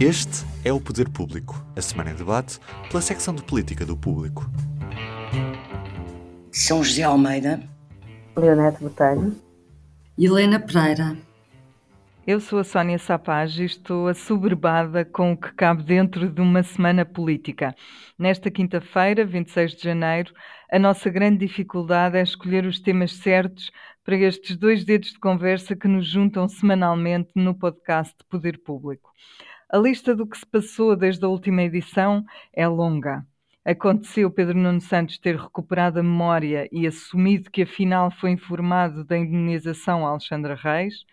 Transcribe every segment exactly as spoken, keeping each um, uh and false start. Este é o Poder Público, a semana em debate pela secção de política do Público. São José Almeida, Leonete Botelho, Helena Pereira. Eu sou a Sónia Sapage e estou assoberbada com o que cabe dentro de uma semana política. Nesta quinta-feira, vinte e seis de janeiro, a nossa grande dificuldade é escolher os temas certos para estes dois dedos de conversa que nos juntam semanalmente no podcast Poder Público. A lista do que se passou desde a última edição é longa. Aconteceu Pedro Nuno Santos ter recuperado a memória e assumido que afinal foi informado da indemnização a Alexandra Reis.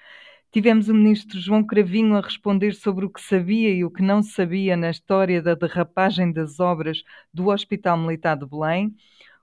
Tivemos o ministro João Cravinho a responder sobre o que sabia e o que não sabia na história da derrapagem das obras do Hospital Militar de Belém.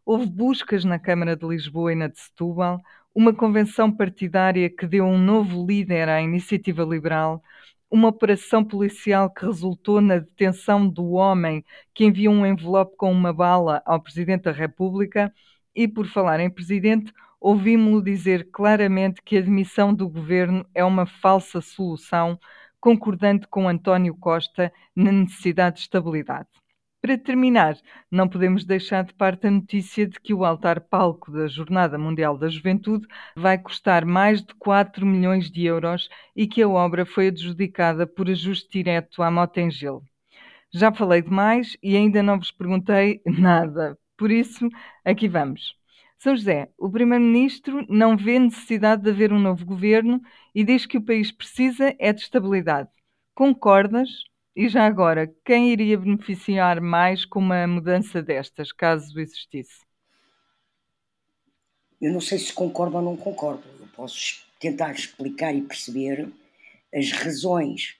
Houve buscas na Câmara de Lisboa e na de Setúbal, uma convenção partidária que deu um novo líder à Iniciativa Liberal, uma operação policial que resultou na detenção do homem que enviou um envelope com uma bala ao Presidente da República e, por falar em Presidente, ouvimos-lo dizer claramente que a demissão do governo é uma falsa solução, concordando com António Costa na necessidade de estabilidade. Para terminar, não podemos deixar de parte a notícia de que o altar-palco da Jornada Mundial da Juventude vai custar mais de quatro milhões de euros e que a obra foi adjudicada por ajuste direto à Mota-Engil. Já falei demais e ainda não vos perguntei nada, por isso aqui vamos. São José, o Primeiro-Ministro não vê necessidade de haver um novo governo e diz que o país precisa é de estabilidade. Concordas? E já agora, quem iria beneficiar mais com uma mudança destas, caso existisse? Eu não sei se concordo ou não concordo. Eu posso tentar explicar e perceber as razões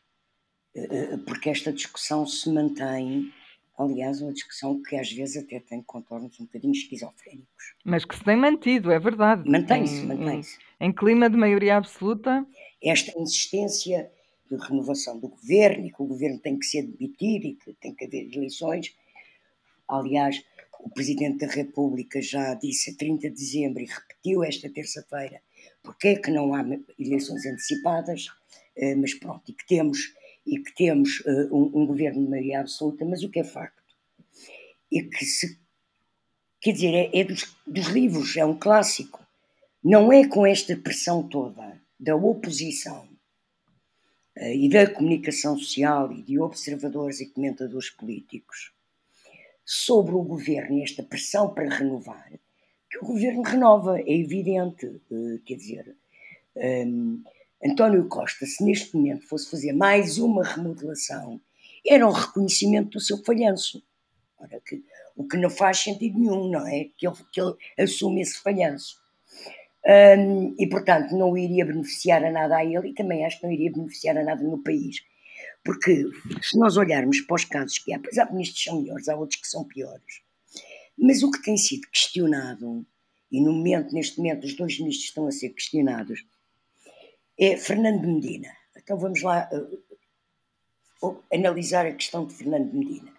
porque esta discussão se mantém. Aliás, uma discussão que às vezes até tem contornos um bocadinho esquizofrénicos. Mas que se tem mantido, é verdade. Mantém-se, em, mantém-se. Em, em clima de maioria absoluta. Esta insistência de renovação do governo e que o governo tem que se admitir e que tem que haver eleições. Aliás, o Presidente da República já disse a trinta de dezembro e repetiu esta terça-feira porque é que não há eleições antecipadas, mas pronto, e que temos... e que temos uh, um, um governo de maioria absoluta, mas o que é facto é que se, quer dizer, é, é dos, dos livros, é um clássico. Não é com esta pressão toda da oposição uh, e da comunicação social e de observadores e comentadores políticos sobre o governo e esta pressão para renovar que o governo renova, é evidente, uh, quer dizer... Um, António Costa, se neste momento fosse fazer mais uma remodelação, era um reconhecimento do seu falhanço. Ora, que, o que não faz sentido nenhum, não é? Que ele, que ele assume esse falhanço. Um, e, portanto, não iria beneficiar a nada a ele e também acho que não iria beneficiar a nada no país. Porque, se nós olharmos para os casos que há, pois há ministros que são melhores, há outros que são piores. Mas o que tem sido questionado, e no momento, neste momento, os dois ministros estão a ser questionados, é Fernando de Medina. Então vamos lá uh, uh, analisar a questão de Fernando de Medina.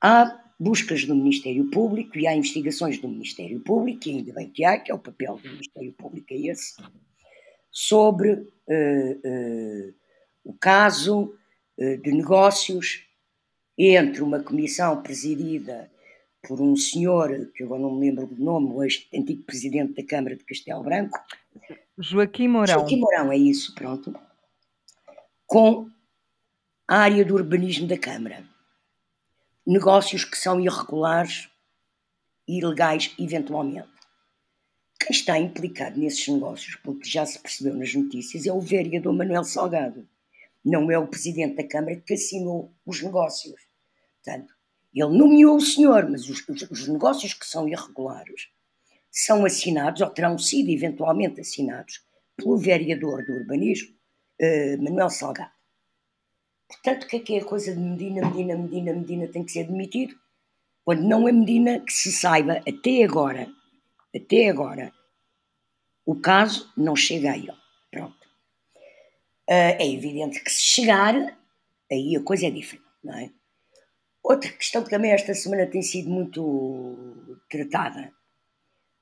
Há buscas do Ministério Público e há investigações do Ministério Público, e ainda bem que há, que é o papel do Ministério Público, é esse, sobre uh, uh, o caso uh, de negócios entre uma comissão presidida por um senhor, que agora não me lembro do nome, o ex-antigo presidente da Câmara de Castelo Branco, Joaquim Mourão. Joaquim Mourão, é isso, pronto. Com a área do urbanismo da Câmara. Negócios que são irregulares e ilegais, eventualmente. Quem está implicado nesses negócios, porque já se percebeu nas notícias, é o vereador Manuel Salgado. Não é o presidente da Câmara que assinou os negócios. Portanto, ele nomeou o senhor, mas os, os, os negócios que são irregulares são assinados, ou terão sido eventualmente assinados, pelo vereador do urbanismo, eh, Manuel Salgado. Portanto, o que é que é a coisa de Medina, Medina, Medina, Medina tem que ser demitido? Quando não é Medina, que se saiba, até agora, até agora, o caso não chega a ele. Pronto. É evidente que se chegar, aí a coisa é diferente, não é? Outra questão que também esta semana tem sido muito tratada,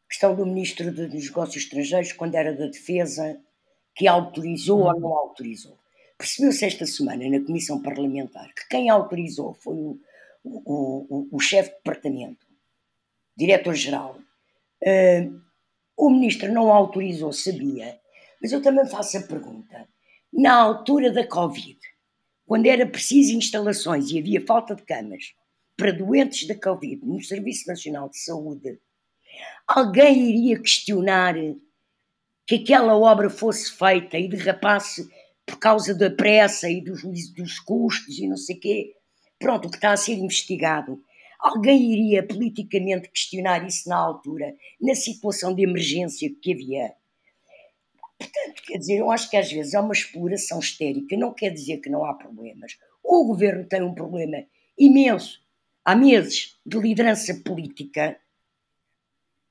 a questão do Ministro dos Negócios Estrangeiros, quando era da Defesa, que autorizou ou não autorizou. Percebeu-se esta semana na Comissão Parlamentar que quem autorizou foi o, o, o, o chefe de departamento, diretor-geral. Uh, o ministro não autorizou, sabia, mas eu também faço a pergunta. Na altura da Covid, quando era preciso instalações e havia falta de camas para doentes da Covid no Serviço Nacional de Saúde, alguém iria questionar que aquela obra fosse feita e derrapasse por causa da pressa e dos, dos custos e não sei o quê? Pronto, o que está a ser investigado. Alguém iria politicamente questionar isso na altura, na situação de emergência que havia? Portanto, quer dizer, eu acho que às vezes há uma exploração histérica, não quer dizer que não há problemas. O governo tem um problema imenso, há meses, de liderança política,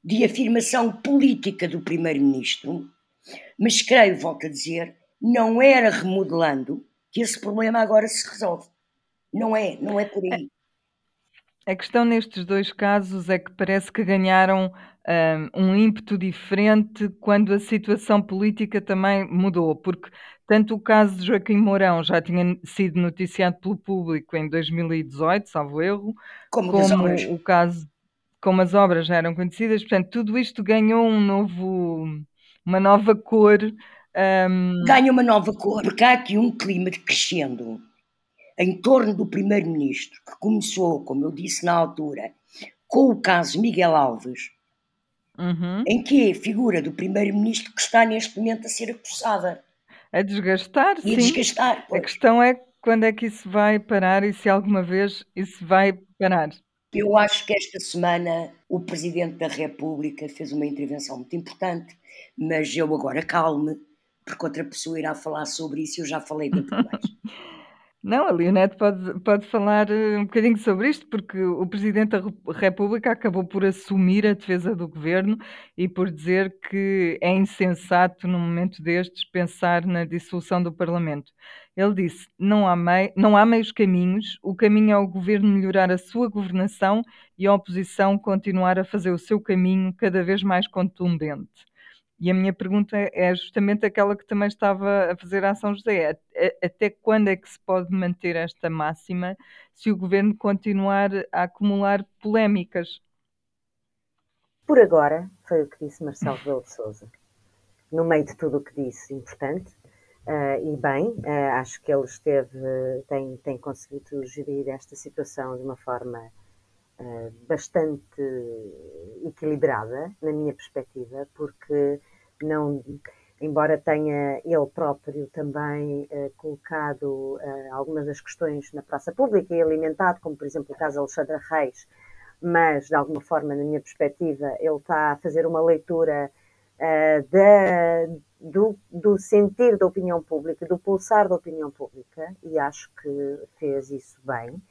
de afirmação política do primeiro-ministro, mas creio, volto a dizer, não era remodelando que esse problema agora se resolve. Não é, não é por aí. A questão nestes dois casos é que parece que ganharam um, um ímpeto diferente quando a situação política também mudou, porque tanto o caso de Joaquim Mourão já tinha sido noticiado pelo Público em dois mil e dezoito, salvo erro, como, como o caso, como as obras já eram conhecidas, portanto tudo isto ganhou um novo, uma nova cor. Um... Ganha uma nova cor, porque há aqui um clima de crescendo em torno do primeiro-ministro, que começou, como eu disse na altura, com o caso Miguel Alves, uhum. em que a figura do primeiro-ministro que está neste momento a ser acusada. A desgastar, e sim. A desgastar. Pois. A questão é quando é que isso vai parar e se alguma vez isso vai parar. Eu acho que esta semana o Presidente da República fez uma intervenção muito importante, mas eu agora calme, porque outra pessoa irá falar sobre isso, eu já falei muito mais. Não, a Leonete pode, pode falar um bocadinho sobre isto, porque o Presidente da República acabou por assumir a defesa do Governo e por dizer que é insensato, num momento destes, pensar na dissolução do Parlamento. Ele disse, não há, mei, não há meios caminhos, o caminho é o Governo melhorar a sua governação e a oposição continuar a fazer o seu caminho cada vez mais contundente. E a minha pergunta é justamente aquela que também estava a fazer a São José. Até quando é que se pode manter esta máxima se o Governo continuar a acumular polémicas? Por agora, foi o que disse Marcelo Rebelo de Sousa. No meio de tudo o que disse, importante, uh, e bem, uh, acho que ele esteve, uh, tem, tem conseguido gerir esta situação de uma forma uh, bastante equilibrada, na minha perspectiva, porque não, embora tenha ele próprio também uh, colocado uh, algumas das questões na praça pública e alimentado, como por exemplo o caso Alexandra Reis, mas de alguma forma, na minha perspectiva, ele está a fazer uma leitura uh, da, do, do sentir da opinião pública, do pulsar da opinião pública, e acho que fez isso bem.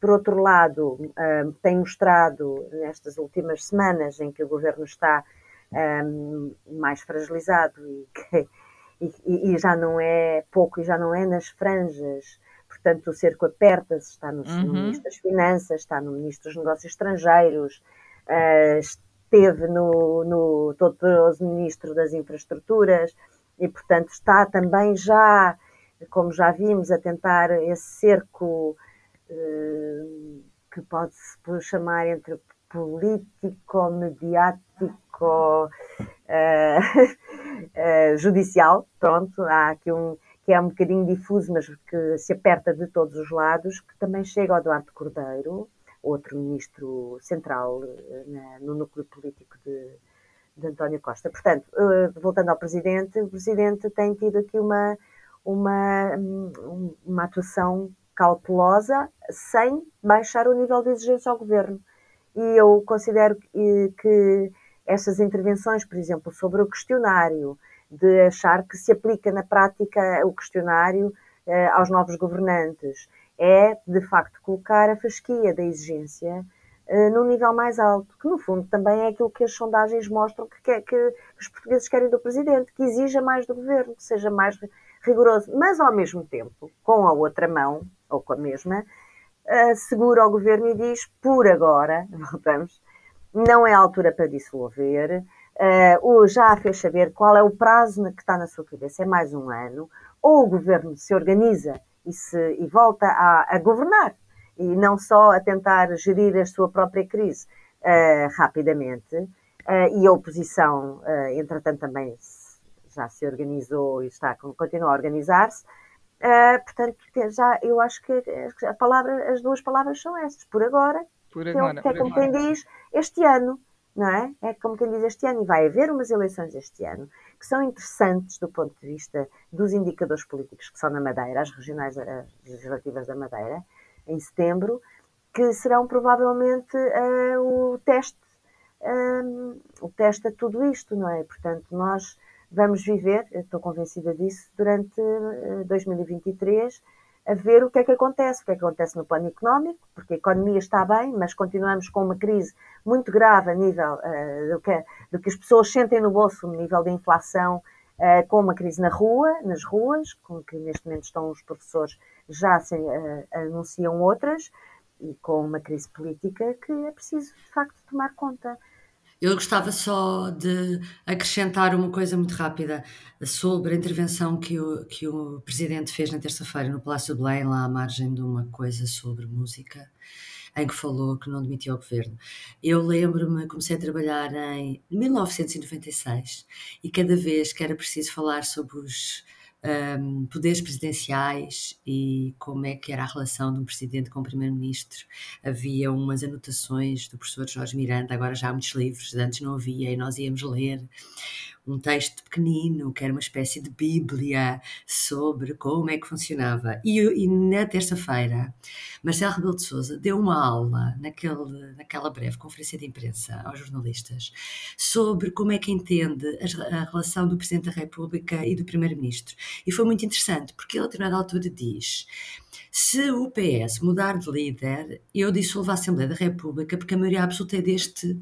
Por outro lado, um, tem mostrado nestas últimas semanas em que o governo está um, mais fragilizado e, que, e, e já não é pouco e já não é nas franjas, portanto o cerco aperta-se, está no, uhum. no Ministro das Finanças, está no Ministro dos Negócios Estrangeiros, uh, esteve no, no todo poderoso Ministro das Infraestruturas e portanto está também já, como já vimos, a tentar esse cerco que pode-se chamar entre político, mediático, uh, uh, judicial, pronto, há aqui um que é um bocadinho difuso, mas que se aperta de todos os lados, que também chega ao Duarte Cordeiro, outro ministro central na, no núcleo político de, de António Costa. Portanto, uh, voltando ao Presidente, o Presidente tem tido aqui uma, uma, um, uma atuação cautelosa, sem baixar o nível de exigência ao Governo. E eu considero que, que estas intervenções, por exemplo, sobre o questionário, de achar que se aplica na prática o questionário eh, aos novos governantes, é, de facto, colocar a fasquia da exigência eh, num nível mais alto, que, no fundo, também é aquilo que as sondagens mostram que, que, que os portugueses querem do Presidente, que exija mais do Governo, que seja mais rigoroso, mas, ao mesmo tempo, com a outra mão, ou com a mesma, assegura ao Governo e diz, por agora, voltamos, não é a altura para dissolver, uh, ou já fez saber qual é o prazo que está na sua cabeça, é mais um ano, ou o governo se organiza e, se, e volta a, a governar, e não só a tentar gerir a sua própria crise uh, rapidamente, uh, e a oposição, uh, entretanto, também se, já se organizou e está, continua a organizar-se. Uh, portanto, já, eu acho que a palavra, as duas palavras são essas, por agora, por agora que é, por é como agora. Quem diz, este ano, não é? É como quem diz este ano, e vai haver umas eleições este ano, que são interessantes do ponto de vista dos indicadores políticos que são na Madeira, as regionais, as legislativas da Madeira, em setembro, que serão provavelmente uh, o teste, um, o teste a tudo isto, não é? Portanto, nós vamos viver, estou convencida disso, durante dois mil e vinte e três, a ver o que é que acontece, o que é que acontece no plano económico, porque a economia está bem, mas continuamos com uma crise muito grave a nível uh, do, que, do que as pessoas sentem no bolso, no nível da inflação, uh, com uma crise na rua, nas ruas, com que neste momento estão os professores, já se, uh, anunciam outras, e com uma crise política que é preciso, de facto, tomar conta. Eu gostava só de acrescentar uma coisa muito rápida sobre a intervenção que o, que o Presidente fez na terça-feira no Palácio de Belém, lá à margem de uma coisa sobre música, em que falou que não demitiu o governo. Eu lembro-me, comecei a trabalhar em mil novecentos e noventa e seis e cada vez que era preciso falar sobre os um, poderes presidenciais e como é que era a relação de um presidente com um primeiro-ministro, havia umas anotações do professor Jorge Miranda, agora já há muitos livros, antes não havia, e nós íamos ler um texto pequenino que era uma espécie de bíblia sobre como é que funcionava, e, e na terça-feira Marcelo Rebelo de Sousa deu uma aula naquele, naquela breve conferência de imprensa aos jornalistas sobre como é que entende a, a relação do Presidente da República e do Primeiro-Ministro. E foi muito interessante, porque ele, a determinada altura, diz: se o P S mudar de líder, eu dissolvo a Assembleia da República, porque a maioria absoluta é deste,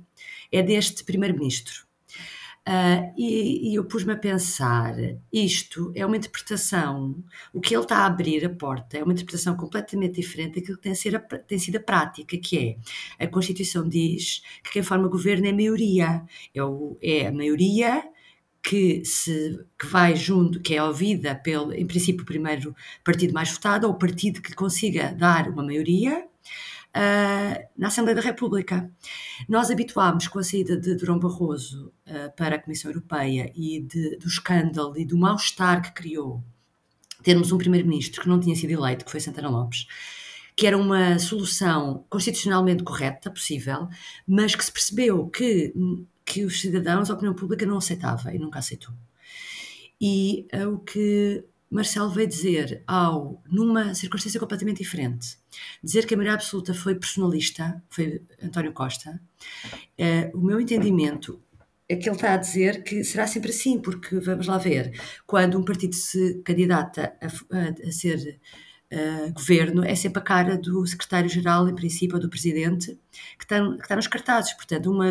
é deste Primeiro-Ministro. Uh, e, e eu pus-me a pensar, isto é uma interpretação, o que ele está a abrir a porta é uma interpretação completamente diferente daquilo que tem sido a, tem sido a prática, que é, a Constituição diz que quem forma governo é a maioria, é, o, é a maioria que, se, que vai junto, que é ouvida pelo, em princípio, o primeiro partido mais votado, ou o partido que consiga dar uma maioria, Uh, na Assembleia da República. Nós habituámos, com a saída de Durão Barroso uh, para a Comissão Europeia e de, do escândalo e do mal-estar que criou, termos um primeiro-ministro que não tinha sido eleito, que foi Santana Lopes, que era uma solução constitucionalmente correta, possível, mas que se percebeu que, que os cidadãos, a opinião pública, não aceitava e nunca aceitou. E uh, o que Marcelo veio dizer, ao, numa circunstância completamente diferente, dizer que a maioria absoluta foi personalista, foi António Costa, eh, o meu entendimento é que ele está a dizer que será sempre assim, porque, vamos lá ver, quando um partido se candidata a, a, a ser uh, governo, é sempre a cara do secretário-geral, em princípio, ou do presidente, que está, que está nos cartazes. Portanto, uma,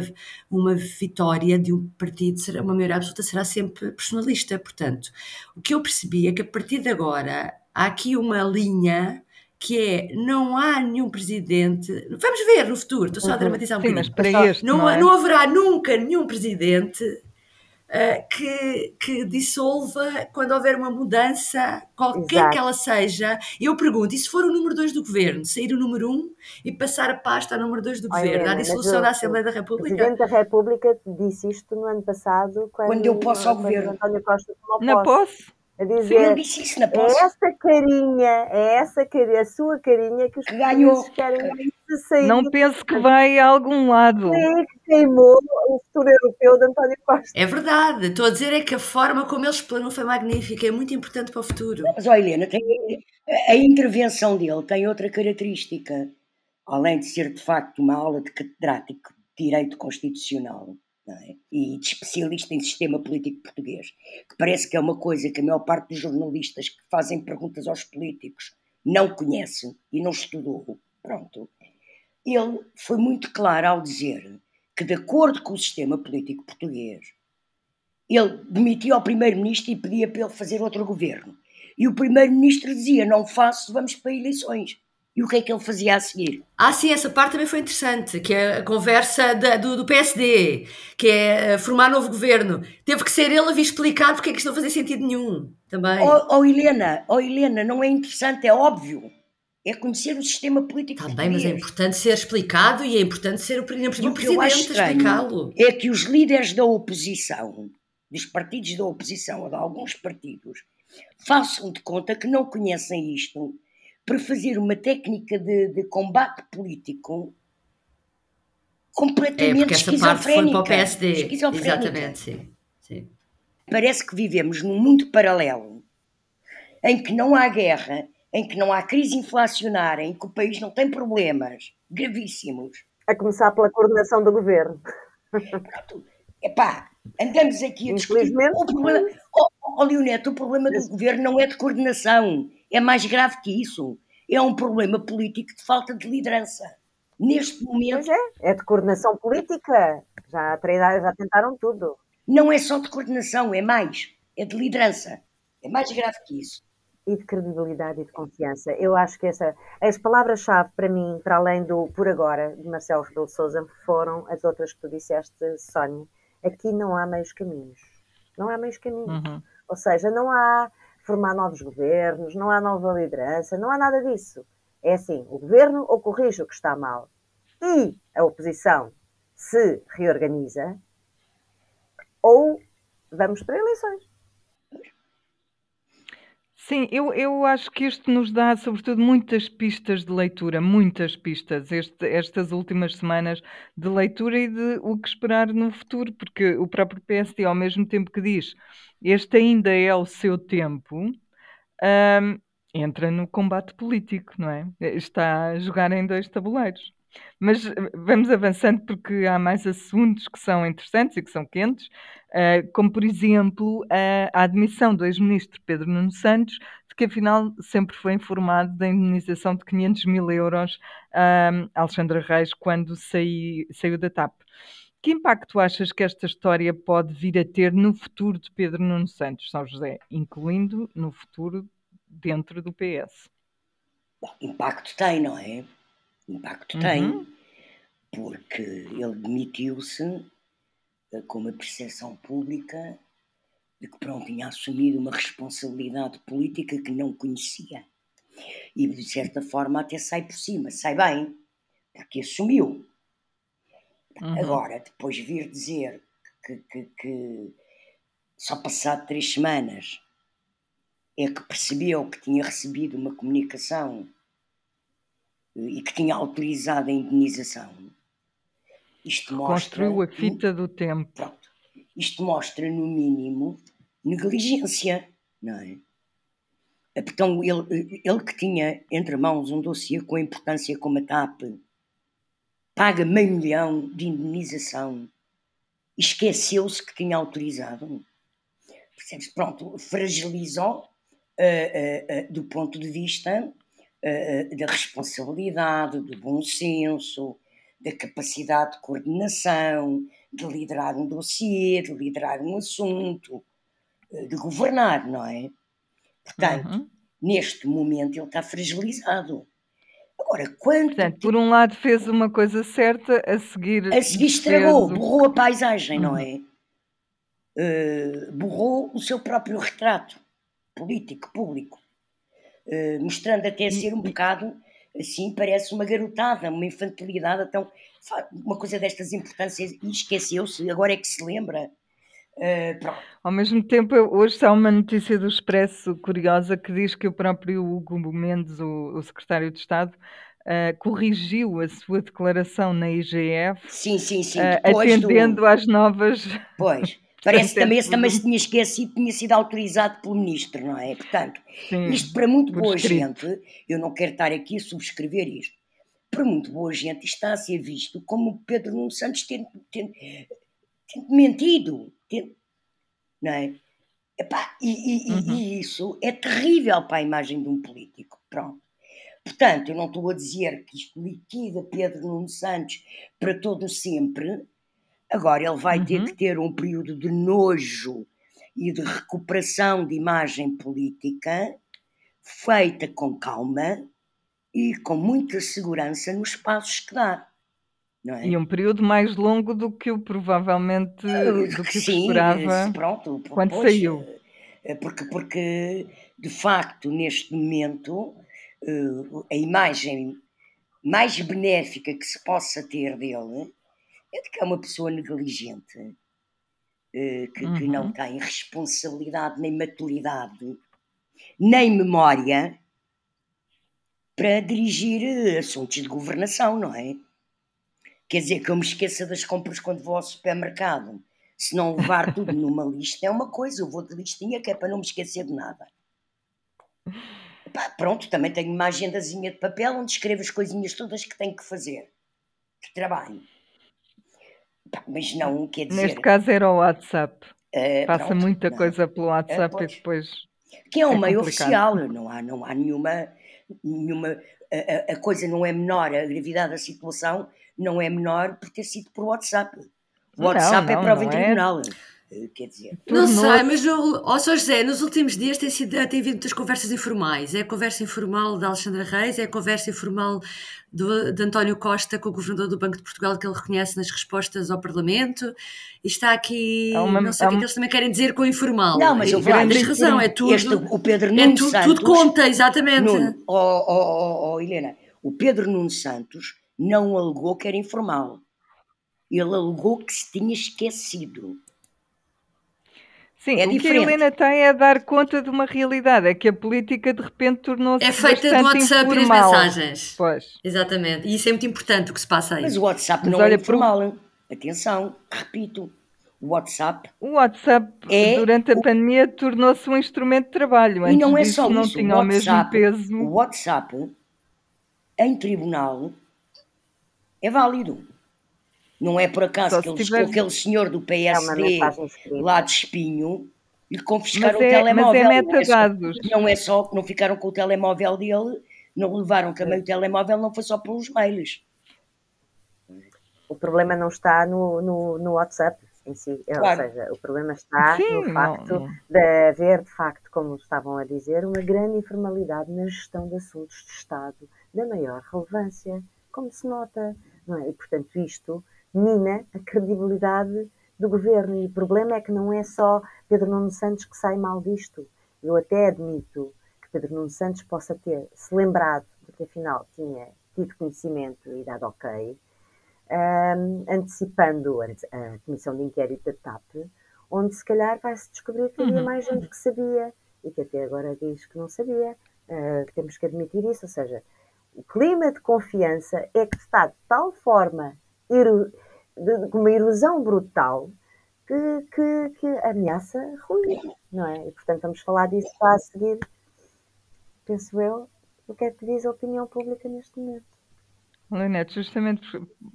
uma vitória de um partido, uma maioria absoluta, será sempre personalista. Portanto, o que eu percebi é que, a partir de agora, há aqui uma linha que é, não há nenhum presidente, vamos ver no futuro, estou só a dramatizar um Sim, bocadinho, mas para este, não, não, é? Não haverá nunca nenhum presidente Uh, que, que dissolva quando houver uma mudança, qualquer Exato. Que ela seja. Eu pergunto, e se for o número dois do governo, sair o número um e passar a pasta ao número dois do Olha, governo, à dissolução eu, da Assembleia da República? O Presidente da República disse isto no ano passado, quando, quando eu posso ao quando governo. António Costa tomou na posse. posse. A dizer, disse isso, na posse. É essa carinha, é essa carinha, a sua carinha que os ganhos querem. Não penso que vai a algum lado. Sim, que queimou o futuro europeu de António Costa. É verdade. Estou a dizer é que a forma como ele explanou foi magnífica. É muito importante para o futuro. Mas, ó, Helena, tem, a intervenção dele tem outra característica. Além de ser, de facto, uma aula de catedrático de Direito Constitucional, não é? E de especialista em sistema político português, que parece que é uma coisa que a maior parte dos jornalistas que fazem perguntas aos políticos não conhece e não estudou. Pronto. Ele foi muito claro ao dizer que, de acordo com o sistema político português, ele demitia ao primeiro-ministro e pedia para ele fazer outro governo. E o primeiro-ministro dizia, não faço, vamos para eleições. E o que é que ele fazia a seguir? Ah, sim, essa parte também foi interessante, que é a conversa da, do, do P S D, que é formar novo governo. Teve que ser ele a vir explicar porque é que isto não fazia sentido nenhum, também. Oh, oh, Helena, oh, Helena, não é interessante, é óbvio. É conhecer o sistema político. Também, mas é importante ser explicado e é importante ser o, exemplo, o presidente a explicá-lo. É que os líderes da oposição, dos partidos da oposição, ou de alguns partidos, façam de conta que não conhecem isto, para fazer uma técnica de, de combate político completamente esquizofrénica. É, porque essa parte foi para o P S D. Exatamente, sim. sim. Parece que vivemos num mundo paralelo, em que não há guerra, em que não há crise inflacionária, em que o país não tem problemas gravíssimos. A começar pela coordenação do governo. Epá, andamos aqui a discutir. O problema, oh, oh, Leonete, o problema do governo não é de coordenação. É mais grave que isso. É um problema político de falta de liderança. Neste momento... Pois é, é de coordenação política. Já, já tentaram tudo. Não é só de coordenação, é mais. É de liderança. É mais grave que isso. E de credibilidade e de confiança. Eu acho que essa, as palavras-chave para mim, para além do por agora, de Marcelo Rebelo de Sousa, foram as outras que tu disseste, Sónia. Aqui não há meios caminhos. Não há meios caminhos. Uhum. Ou seja, não há formar novos governos, não há nova liderança, não há nada disso. É assim, o governo ou corrige o que está mal. E a oposição se reorganiza ou vamos para eleições. Sim, eu, eu acho que isto nos dá, sobretudo, muitas pistas de leitura, muitas pistas, este, estas últimas semanas de leitura e de o que esperar no futuro, porque o próprio P S D, ao mesmo tempo que diz este ainda é o seu tempo, um, entra no combate político, não é? Está a jogar em dois tabuleiros. Mas vamos avançando porque há mais assuntos que são interessantes e que são quentes, como por exemplo a admissão do ex-ministro Pedro Nuno Santos de que afinal sempre foi informado da indenização de quinhentos mil euros a Alexandra Reis quando saiu da TAP. Que impacto achas que esta história pode vir a ter no futuro de Pedro Nuno Santos, São José, incluindo no futuro dentro do P S? Bom, impacto tem, não é? Impacto tem, uhum. Porque ele demitiu-se com uma percepção pública de que pronto, tinha assumido uma responsabilidade política que não conhecia. E de certa forma até sai por cima, sai bem, porque assumiu. Uhum. Agora, depois vir dizer que, que, que só passado três semanas é que percebeu que tinha recebido uma comunicação e que tinha autorizado a indenização. Isto mostra... Construiu a fita do tempo. Pronto. Isto mostra, no mínimo, negligência, não é? Então, ele, ele que tinha entre mãos um dossiê com importância como a TAP, paga meio milhão de indenização, esqueceu-se que tinha autorizado. Percebes? Pronto, fragilizou uh, uh, uh, do ponto de vista... da responsabilidade, do bom senso, da capacidade de coordenação, de liderar um dossiê, de liderar um assunto, de governar, não é? Portanto, uhum. Neste momento ele está fragilizado. Agora, quanto... Portanto, por um lado fez uma coisa certa, a seguir... A seguir estragou, fez... borrou a paisagem, uhum. Não é? Uh, borrou o seu próprio retrato político, público. Uh, mostrando até ser um bocado assim, parece uma garotada, uma infantilidade, então, uma coisa destas importâncias, e esqueceu-se, agora é que se lembra. Uh, Ao mesmo tempo, hoje há uma notícia do Expresso curiosa que diz que o próprio Hugo Mendes, o, o secretário de Estado, uh, corrigiu a sua declaração na I G F, sim, sim, sim. Uh, atendendo do... às novas... Pois. Parece que também, também se tinha esquecido, tinha sido autorizado pelo ministro, não é? Portanto, sim, isto para muito boa escrito. Gente, eu não quero estar aqui a subscrever isto, para muito boa gente isto está a ser visto como Pedro Nuno Santos tendo, tendo, tendo mentido, tendo, não é? Epá, e, e, uhum. E isso é terrível para a imagem de um político, pronto. Portanto, eu não estou a dizer que isto liquida Pedro Nuno Santos para todo sempre. Agora, ele vai ter uhum. que ter um período de nojo e de recuperação de imagem política feita com calma e com muita segurança nos passos que dá. Não é? E um período mais longo do que eu provavelmente do que eu Sim, esperava pronto, quando pois, saiu. Porque, porque, de facto, neste momento, a imagem mais benéfica que se possa ter dele é de que é uma pessoa negligente, que, uhum. que não tem responsabilidade, nem maturidade, nem memória para dirigir assuntos de governação, não é? Quer dizer, que eu me esqueça das compras quando vou ao supermercado. Se não levar tudo numa lista é uma coisa, eu vou de listinha que é para não me esquecer de nada. Pá, pronto, também tenho uma agendazinha de papel onde escrevo as coisinhas todas que tenho que fazer, de trabalho. Pá, mas não, quer dizer... Neste caso era o WhatsApp. Uh, Passa pronto, muita não. coisa pelo WhatsApp uh, e depois... Que é um meio oficial, não há, não há nenhuma... nenhuma a, a coisa não é menor, a gravidade da situação... não é menor por ter sido por WhatsApp. O WhatsApp não, não, é prova em tribunal, é. Quer dizer... Não sei, mas, ó São José, nos últimos dias tem, sido, tem havido muitas conversas informais. É a conversa informal da Alexandra Reis, é a conversa informal do, de António Costa com o governador do Banco de Portugal, que ele reconhece nas respostas ao Parlamento, e está aqui... É uma, não sei é uma... o que eles também querem dizer com informal. Não, mas eu vou... Tens razão, é tudo... Este, o Pedro Nuno é tu, Santos... Tudo conta, exatamente. Ó oh, oh, oh, oh, Helena, o Pedro Nuno Santos... não alegou que era informal. Ele alegou que se tinha esquecido. Sim, é o diferente. Que a Helena tem é dar conta de uma realidade, é que a política de repente tornou-se é feita do WhatsApp e das mensagens. Pois. Exatamente, e isso é muito importante o que se passa aí. Mas o WhatsApp Mas não olha, é informal. Por... Atenção, repito, o WhatsApp... O WhatsApp, é durante a o... pandemia, tornou-se um instrumento de trabalho. Antes e não é disso, só isso, não tinha o, WhatsApp, o mesmo peso. O WhatsApp, em tribunal... é válido. Não é por acaso que, eles, tiver... que aquele senhor do P S D é lá de Espinho lhe confiscaram é, o telemóvel. Mas é metadados. Não, é não é só que não ficaram com o telemóvel dele, não levaram também é. o telemóvel, não foi só pelos mails. O problema não está no, no, no WhatsApp em si, claro. Ou seja, o problema está Sim, no facto não, não. de haver, de facto, como estavam a dizer, uma grande informalidade na gestão de assuntos de Estado da maior relevância. Como se nota, não é? E, portanto, isto mina a credibilidade do governo. E o problema é que não é só Pedro Nuno Santos que sai mal disto. Eu até admito que Pedro Nuno Santos possa ter se lembrado, porque afinal tinha tido conhecimento e dado ok, um, antecipando a Comissão de Inquérito da TAP, onde se calhar vai-se descobrir que havia mais gente que sabia e que até agora diz que não sabia. Uh, temos que admitir isso, ou seja... O clima de confiança é que está de tal forma, com uma erosão brutal, que, que, que ameaça ruir, não é? E, portanto, vamos falar disso lá a seguir, penso eu, o que é que diz a opinião pública neste momento. Leonete, justamente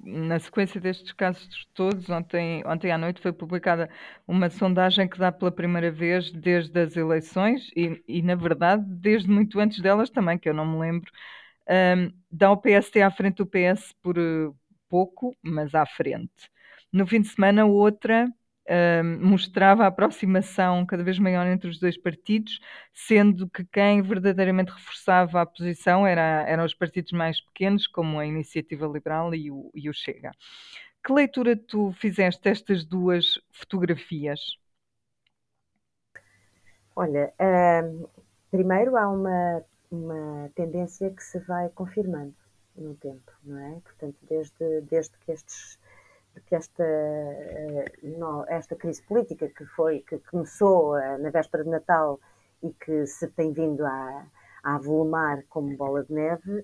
na sequência destes casos todos, ontem, ontem à noite foi publicada uma sondagem que dá pela primeira vez desde as eleições e, e na verdade, desde muito antes delas também, que eu não me lembro, Um, dá o P S D à frente do P S por uh, pouco, mas à frente. No fim de semana, outra um, mostrava a aproximação cada vez maior entre os dois partidos, sendo que quem verdadeiramente reforçava a posição era, eram os partidos mais pequenos, como a Iniciativa Liberal e o, e o Chega. Que leitura tu fizeste destas duas fotografias? Olha, um, primeiro há uma... uma tendência que se vai confirmando no tempo, não é? Portanto, desde, desde que, estes, que esta, não, esta crise política que, foi, que começou na véspera de Natal e que se tem vindo a, a avolumar como bola de neve,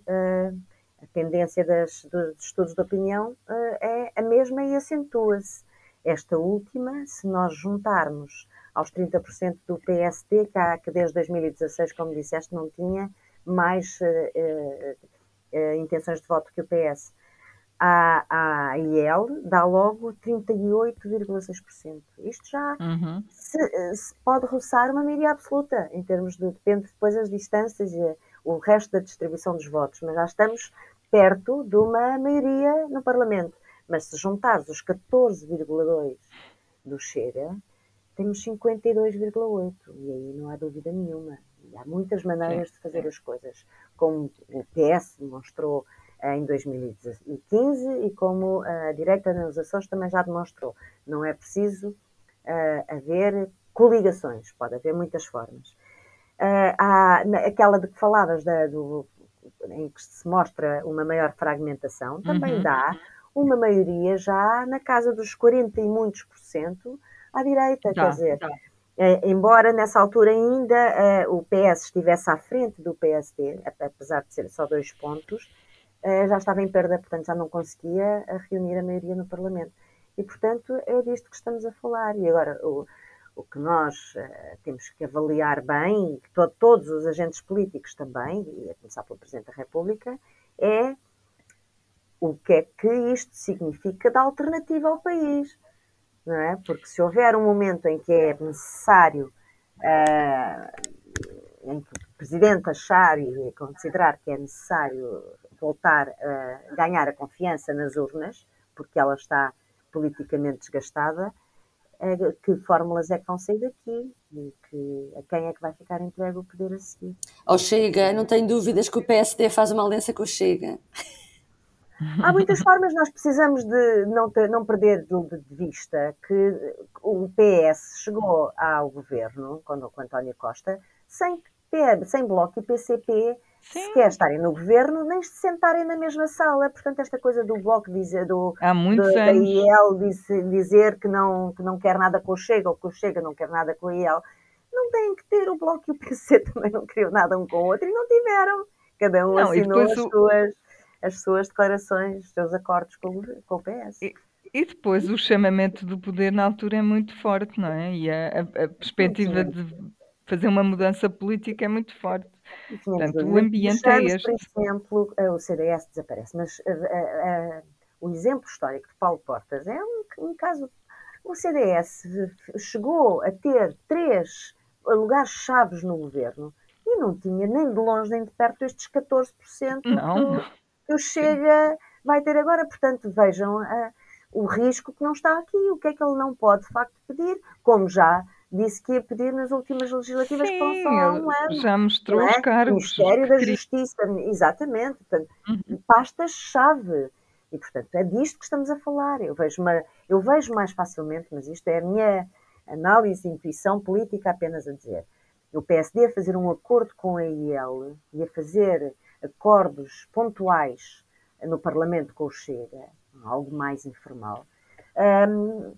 a tendência das, dos estudos de opinião é a mesma e acentua-se. Esta última, se nós juntarmos aos trinta por cento do P S D, que, há, que desde dois mil e dezasseis, como disseste, não tinha mais uh, uh, intenções de voto que o P S. A, a I L dá logo trinta e oito vírgula seis por cento. Isto já uhum. se, se pode roçar uma maioria absoluta, em termos de, depende depois das distâncias e o resto da distribuição dos votos, mas já estamos perto de uma maioria no Parlamento. Mas se juntares os catorze vírgula dois por cento do Chega, temos cinquenta e dois vírgula oito por cento, e aí não há dúvida nenhuma. E há muitas maneiras de fazer as coisas, como o P S demonstrou em dois mil e quinze e como a direita nas ações também já demonstrou. Não é preciso uh, haver coligações, pode haver muitas formas. Uh, há aquela de que falavas, da, do, em que se mostra uma maior fragmentação, também uhum. dá uma maioria já na casa dos quarenta e muitos por cento à direita, tá, quer dizer... Tá. Embora nessa altura ainda uh, o P S estivesse à frente do P S D, apesar de ser só dois pontos, uh, já estava em perda, portanto já não conseguia reunir a maioria no Parlamento. E, portanto, é disto que estamos a falar. E agora o, o que nós uh, temos que avaliar bem, to- todos os agentes políticos também, e a começar pelo Presidente da República, é o que é que isto significa de alternativa ao país. Não é? Porque se houver um momento em que é necessário, uh, em que o Presidente achar e considerar que é necessário voltar a ganhar a confiança nas urnas, porque ela está politicamente desgastada, uh, que fórmulas é que vão sair daqui e que, a quem é que vai ficar entregue o poder a seguir? Ao Chega, não tenho dúvidas que o P S D faz uma aliança com o Chega. Há muitas formas, nós precisamos de não, ter, não perder de vista que o P S chegou ao governo, quando, com António Costa, sem, sem Bloco e P C P Sim. sequer estarem no governo, nem se sentarem na mesma sala. Portanto, esta coisa do Bloco dizer, do, Há muitos do, da I E L dizer, dizer que, não, que não quer nada com o Chega, ou que o Chega não quer nada com a I E L, não tem que ter. O Bloco e o P C também não queriam nada um com o outro e não tiveram. Cada um não, assinou as o... suas... as suas declarações, os seus acordos com, com o P S. E, e depois o chamamento do poder na altura é muito forte, não é? E a, a, a perspectiva sim, sim. de fazer uma mudança política é muito forte. Sim, portanto, o ambiente é este. Por exemplo, o C D S desaparece, mas a, a, a, o exemplo histórico de Paulo Portas é um, um caso... O C D S chegou a ter três lugares-chaves no governo e não tinha nem de longe nem de perto estes catorze por cento. Não, não. Que o Chega vai ter agora, portanto, vejam uh, o risco que não está aqui, o que é que ele não pode, de facto, pedir, como já disse que ia pedir nas últimas legislativas, que foram só há um ano. Já mostrou os cargos. Ministério da Justiça, exatamente, portanto, uhum. pastas-chave. E, portanto, é disto que estamos a falar. Eu vejo, uma, eu vejo mais facilmente, mas isto é a minha análise, intuição política apenas a dizer, o P S D a fazer um acordo com a I E L e a fazer... acordos pontuais no Parlamento com o Chega, algo mais informal, um,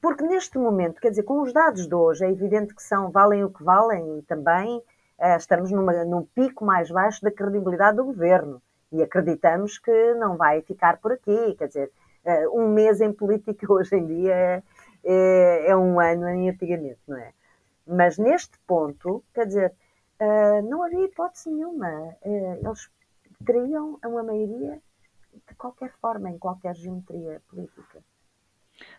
porque neste momento, quer dizer, com os dados de hoje, é evidente que são, valem o que valem e também uh, estamos numa, num pico mais baixo da credibilidade do governo e acreditamos que não vai ficar por aqui, quer dizer, uh, um mês em política hoje em dia é, é, é um ano em antigamente, não é? Mas neste ponto, quer dizer, Uh, não havia hipótese nenhuma. Uh, eles teriam uma maioria de qualquer forma, em qualquer geometria política.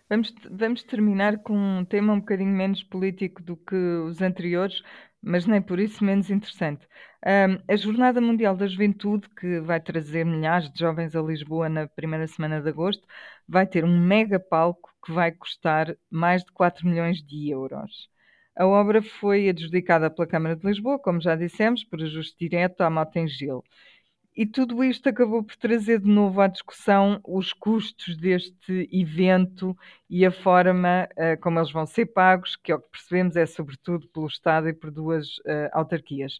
Vamos, vamos terminar com um tema um bocadinho menos político do que os anteriores, mas nem por isso menos interessante. Uh, a Jornada Mundial da Juventude, que vai trazer milhares de jovens a Lisboa na primeira semana de agosto, vai ter um mega palco que vai custar mais de quatro milhões de euros. A obra foi adjudicada pela Câmara de Lisboa, como já dissemos, por ajuste direto à Mota-Engil. E tudo isto acabou por trazer de novo à discussão os custos deste evento e a forma uh, como eles vão ser pagos, que é o que percebemos é sobretudo pelo Estado e por duas uh, autarquias.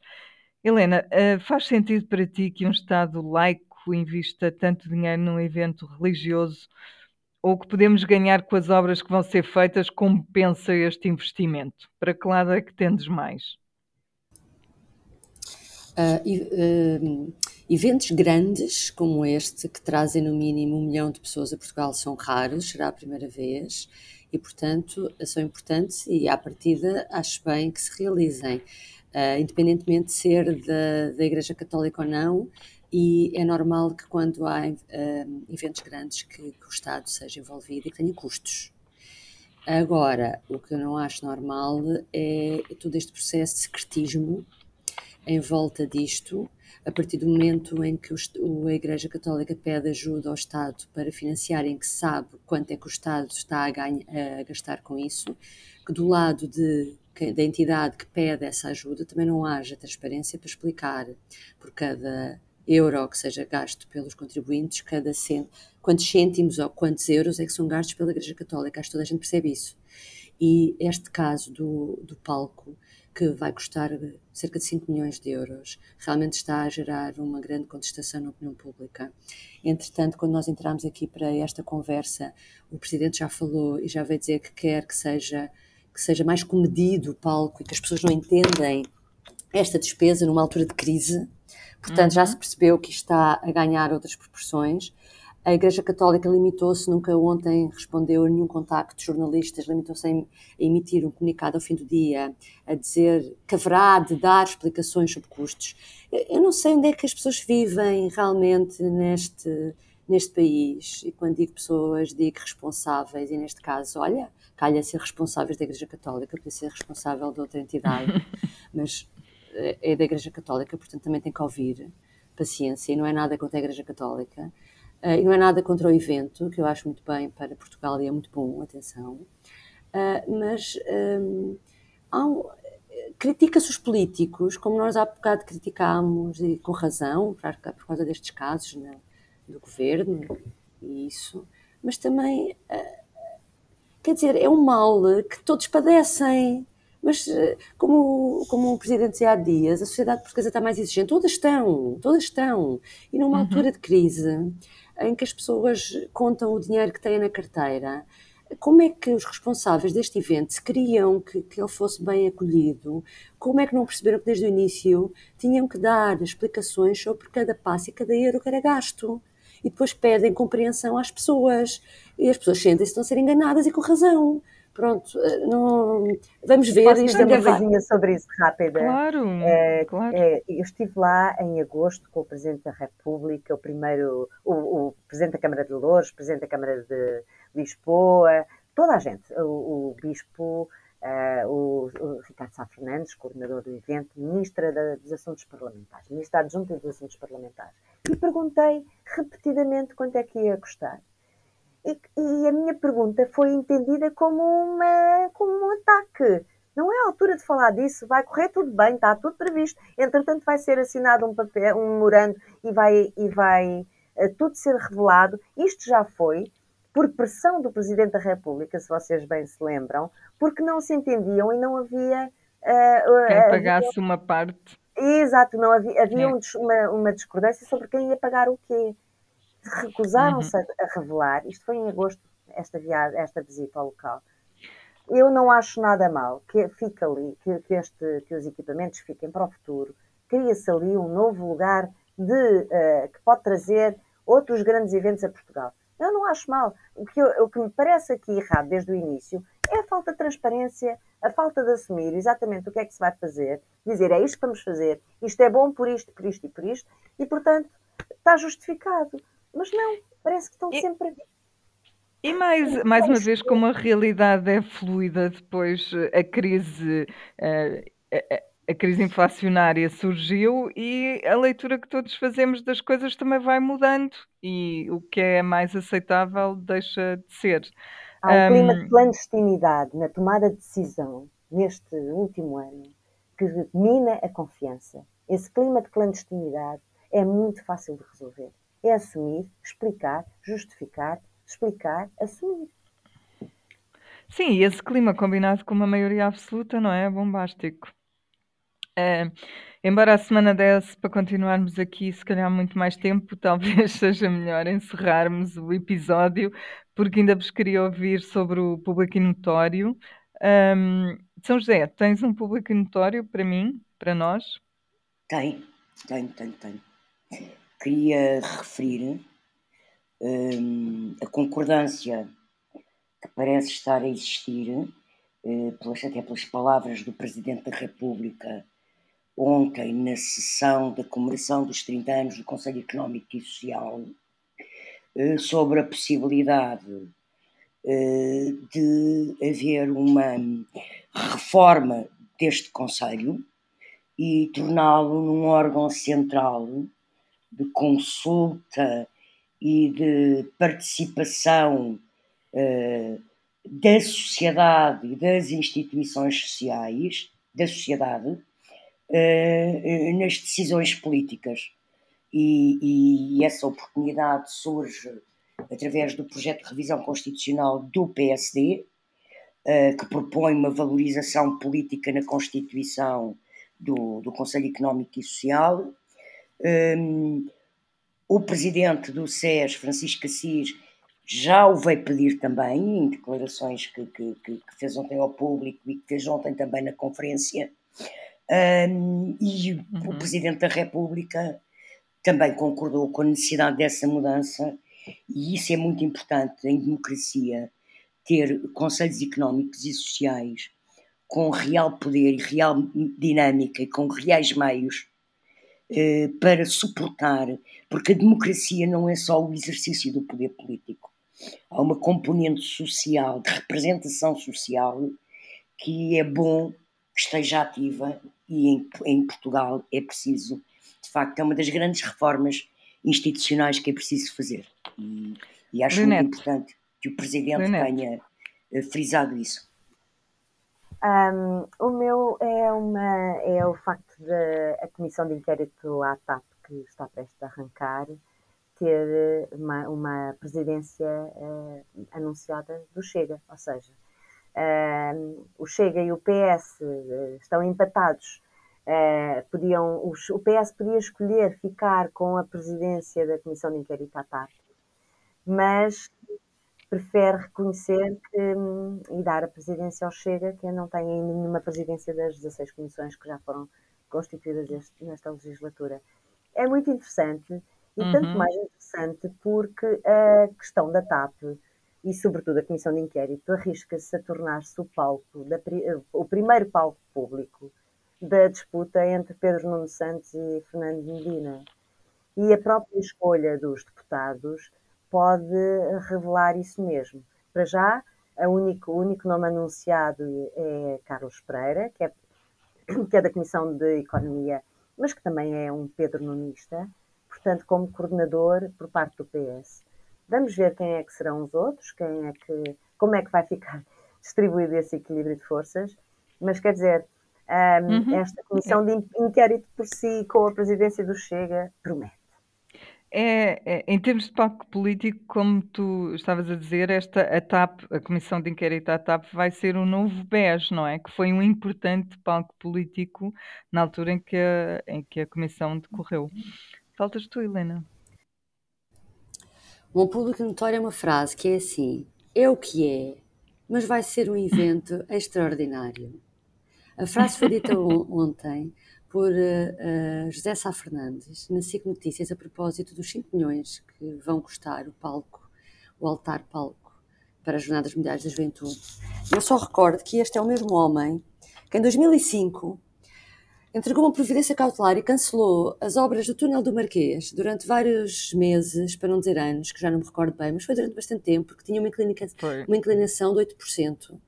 Helena, uh, faz sentido para ti que um Estado laico invista tanto dinheiro num evento religioso ou que podemos ganhar com as obras que vão ser feitas, compensa este investimento? Para que lado é que tendes mais? Uh, uh, eventos grandes como este, que trazem no mínimo um milhão de pessoas a Portugal, são raros, será a primeira vez, e portanto são importantes e à partida acho bem que se realizem, uh, independentemente de ser da, da Igreja Católica ou não. E é normal que quando há uh, eventos grandes que, que o Estado seja envolvido e que tenha custos. Agora, o que eu não acho normal é todo este processo de secretismo em volta disto, a partir do momento em que o, a Igreja Católica pede ajuda ao Estado para financiar, em que sabe quanto é que o Estado está a, ganha, a gastar com isso, que do lado de que, da entidade que pede essa ajuda também não haja transparência para explicar por cada euro que seja gasto pelos contribuintes, cada cent... quantos cêntimos ou quantos euros é que são gastos pela Igreja Católica. Acho que toda a gente percebe isso. E este caso do, do palco, que vai custar cerca de cinco milhões de euros, realmente está a gerar uma grande contestação na opinião pública. Entretanto, quando nós entramos aqui para esta conversa, o Presidente já falou e já veio dizer que quer que seja, que seja mais comedido o palco e que as pessoas não entendem esta despesa numa altura de crise. Portanto, uhum. já se percebeu que está a ganhar outras proporções. A Igreja Católica limitou-se, nunca ontem respondeu a nenhum contacto de jornalistas, limitou-se a emitir um comunicado ao fim do dia, a dizer que haverá de dar explicações sobre custos. Eu não sei onde é que as pessoas vivem realmente neste, neste país, e quando digo pessoas, digo responsáveis, e neste caso, olha, calha ser responsáveis da Igreja Católica, podia ser responsável de outra entidade, mas é da Igreja Católica, portanto também tem que ouvir, paciência, e não é nada contra a Igreja Católica. Uh, e não é nada contra o evento, que eu acho muito bem para Portugal e é muito bom, atenção. Uh, mas um, um, critica-se os políticos, como nós há bocado criticámos, e com razão, por, por causa destes casos, né, do governo e isso. Mas também, uh, quer dizer, é um mal que todos padecem. Mas, como, como o Presidente dizia há dias, a sociedade portuguesa está mais exigente. Todas estão, todas estão. E numa uhum. altura de crise, em que as pessoas contam o dinheiro que têm na carteira, como é que os responsáveis deste evento se queriam que, que ele fosse bem acolhido? Como é que não perceberam que desde o início tinham que dar explicações sobre cada passo e cada euro que era gasto? E depois pedem compreensão às pessoas. E as pessoas sentem-se que estão a ser enganadas, e com razão. Pronto, não... vamos ver. Posso dizer uma coisinha sobre isso rápida? Claro, é, claro. É, eu estive lá em agosto com o Presidente da República, o primeiro, o, o Presidente da Câmara de Louros, o Presidente da Câmara de Lisboa, toda a gente, o, o Bispo, uh, o, o Ricardo Sá Fernandes, coordenador do evento, Ministra da, dos Assuntos Parlamentares, Ministra Adjunta dos Assuntos Parlamentares, e perguntei repetidamente quanto é que ia custar. E, e a minha pergunta foi entendida como, uma, como um ataque. Não é a altura de falar disso, vai correr tudo bem, está tudo previsto. Entretanto vai ser assinado um papel, um memorando, e vai, e vai uh, tudo ser revelado. Isto já foi, por pressão do Presidente da República, se vocês bem se lembram, porque não se entendiam e não havia... Uh, uh, quem pagasse havia... uma parte. Exato, não havia, havia é. um, uma, uma discordância sobre quem ia pagar o quê. Recusaram-se uhum. a revelar. Isto foi em agosto, esta, viagem, esta visita ao local. Eu não acho nada mal que fique ali, que, que, este, que os equipamentos fiquem para o futuro. Cria-se ali um novo lugar de, uh, que pode trazer outros grandes eventos a Portugal. Eu não acho mal. O que, eu, o que me parece aqui errado desde o início é a falta de transparência, a falta de assumir exatamente o que é que se vai fazer, dizer é isto que vamos fazer, isto é bom por isto, por isto e por isto, e portanto está justificado. Mas não, parece que estão sempre a... E mais, mais uma vez, como a realidade é fluida, depois a crise, a, a crise inflacionária surgiu e a leitura que todos fazemos das coisas também vai mudando e o que é mais aceitável deixa de ser. Há um, um... clima de clandestinidade na tomada de decisão neste último ano que mina a confiança. Esse clima de clandestinidade é muito fácil de resolver. É assumir, explicar, justificar, explicar, assumir. Sim, e esse clima combinado com uma maioria absoluta, não é? Bombástico. Uh, embora a semana desse para continuarmos aqui, se calhar muito mais tempo, talvez seja melhor encerrarmos o episódio, porque ainda vos queria ouvir sobre o público notório. Um, São José, tens um público notório para mim, para nós? Tenho, tenho, tenho, tenho. Queria referir um, a concordância que parece estar a existir, uh, pelas, até pelas palavras do Presidente da República ontem na sessão da comemoração dos trinta anos do Conselho Económico e Social, uh, sobre a possibilidade uh, de haver uma reforma deste Conselho e torná-lo num órgão central de consulta e de participação uh, da sociedade e das instituições sociais, da sociedade, uh, nas decisões políticas. E, e essa oportunidade surge através do projeto de revisão constitucional do P S D, uh, que propõe uma valorização política na Constituição do, do Conselho Económico e Social. Um, o presidente do S E S, Francisco Assis, já o veio pedir também, em declarações que, que, que fez ontem ao público e que fez ontem também na conferência, um, e uhum. o Presidente da República também concordou com a necessidade dessa mudança, e isso é muito importante em democracia, ter conselhos económicos e sociais com real poder e real dinâmica e com reais meios eh, para suportar, porque a democracia não é só o exercício do poder político. Há uma componente social, de representação social, que é bom que esteja ativa, e em, em Portugal é preciso, de facto, é uma das grandes reformas institucionais que é preciso fazer. E, e acho Leonete. muito importante que o Presidente Leonete. tenha uh, frisado isso. Um, o meu é, uma, é o facto da Comissão de Inquérito à TAP, que está prestes a arrancar, ter uma, uma presidência uh, anunciada do Chega, ou seja, uh, o Chega e o P S uh, estão empatados, uh, podiam, os, o P S podia escolher ficar com a presidência da Comissão de Inquérito à TAP, mas prefere reconhecer que, um, e dar a presidência ao Chega, que não tem ainda nenhuma presidência das dezasseis comissões que já foram constituídas este, nesta legislatura. É muito interessante. E uhum. tanto mais interessante porque a questão da TAP e, sobretudo, a Comissão de Inquérito arrisca-se a tornar-se o palco, da, o primeiro palco público da disputa entre Pedro Nuno Santos e Fernando de Medina. E a própria escolha dos deputados pode revelar isso mesmo. Para já, a único, o único nome anunciado é Carlos Pereira, que é, que é da Comissão de Economia, mas que também é um Pedro Nunista, portanto, como coordenador por parte do P S. Vamos ver quem é que serão os outros, quem é que, como é que vai ficar distribuído esse equilíbrio de forças, mas quer dizer, um, uhum. esta comissão de inquérito por si, com a presidência do Chega, promete. É, é, em termos de palco político, como tu estavas a dizer, esta a TAP, a Comissão de Inquérito à TAP, vai ser um novo B E S, não é? Que foi um importante palco político na altura em que a, em que a Comissão decorreu. Faltas tu, Helena. Bom, público notório é uma frase que é assim: é o que é, mas vai ser um evento extraordinário. A frase foi dita ontem por uh, uh, José Sá Fernandes na C I C Notícias a propósito dos cinco milhões que vão custar o palco, o altar palco para as Jornadas Mundiais da Juventude. Eu só recordo que este é o mesmo homem que em dois mil e cinco entregou uma providência cautelar e cancelou as obras do Túnel do Marquês durante vários meses, para não dizer anos, que já não me recordo bem, mas foi durante bastante tempo, porque tinha uma, inclinica- uma inclinação de oito por cento,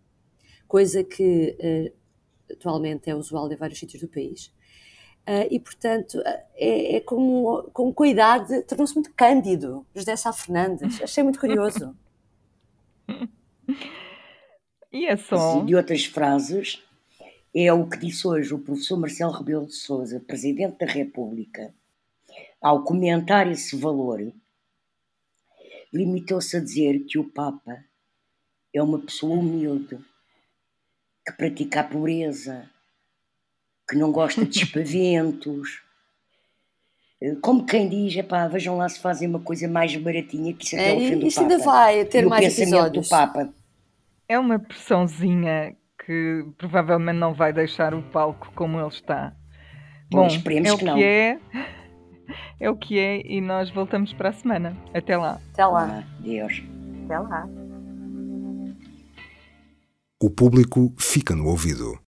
coisa que uh, atualmente é usual em vários sítios do país. Uh, e, portanto, uh, é, é como, com cuidado, tornou-se muito cândido, José Sá Fernandes. Achei muito curioso. E é só... De outras frases... É o que disse hoje o professor Marcelo Rebelo de Sousa, Presidente da República, ao comentar esse valor, limitou-se a dizer que o Papa é uma pessoa humilde, que pratica a pobreza, que não gosta de espaventos, como quem diz, epá, vejam lá se fazem uma coisa mais baratinha, que isso até é, o fim do Papa. Isso ainda vai ter e mais episódios. Do Papa. É uma pressãozinha... que provavelmente não vai deixar o palco como ele está. Bom, Bom é o que, que é, é o que é, e nós voltamos para a semana. Até lá. Até lá. Deus. Até lá. O público fica no ouvido.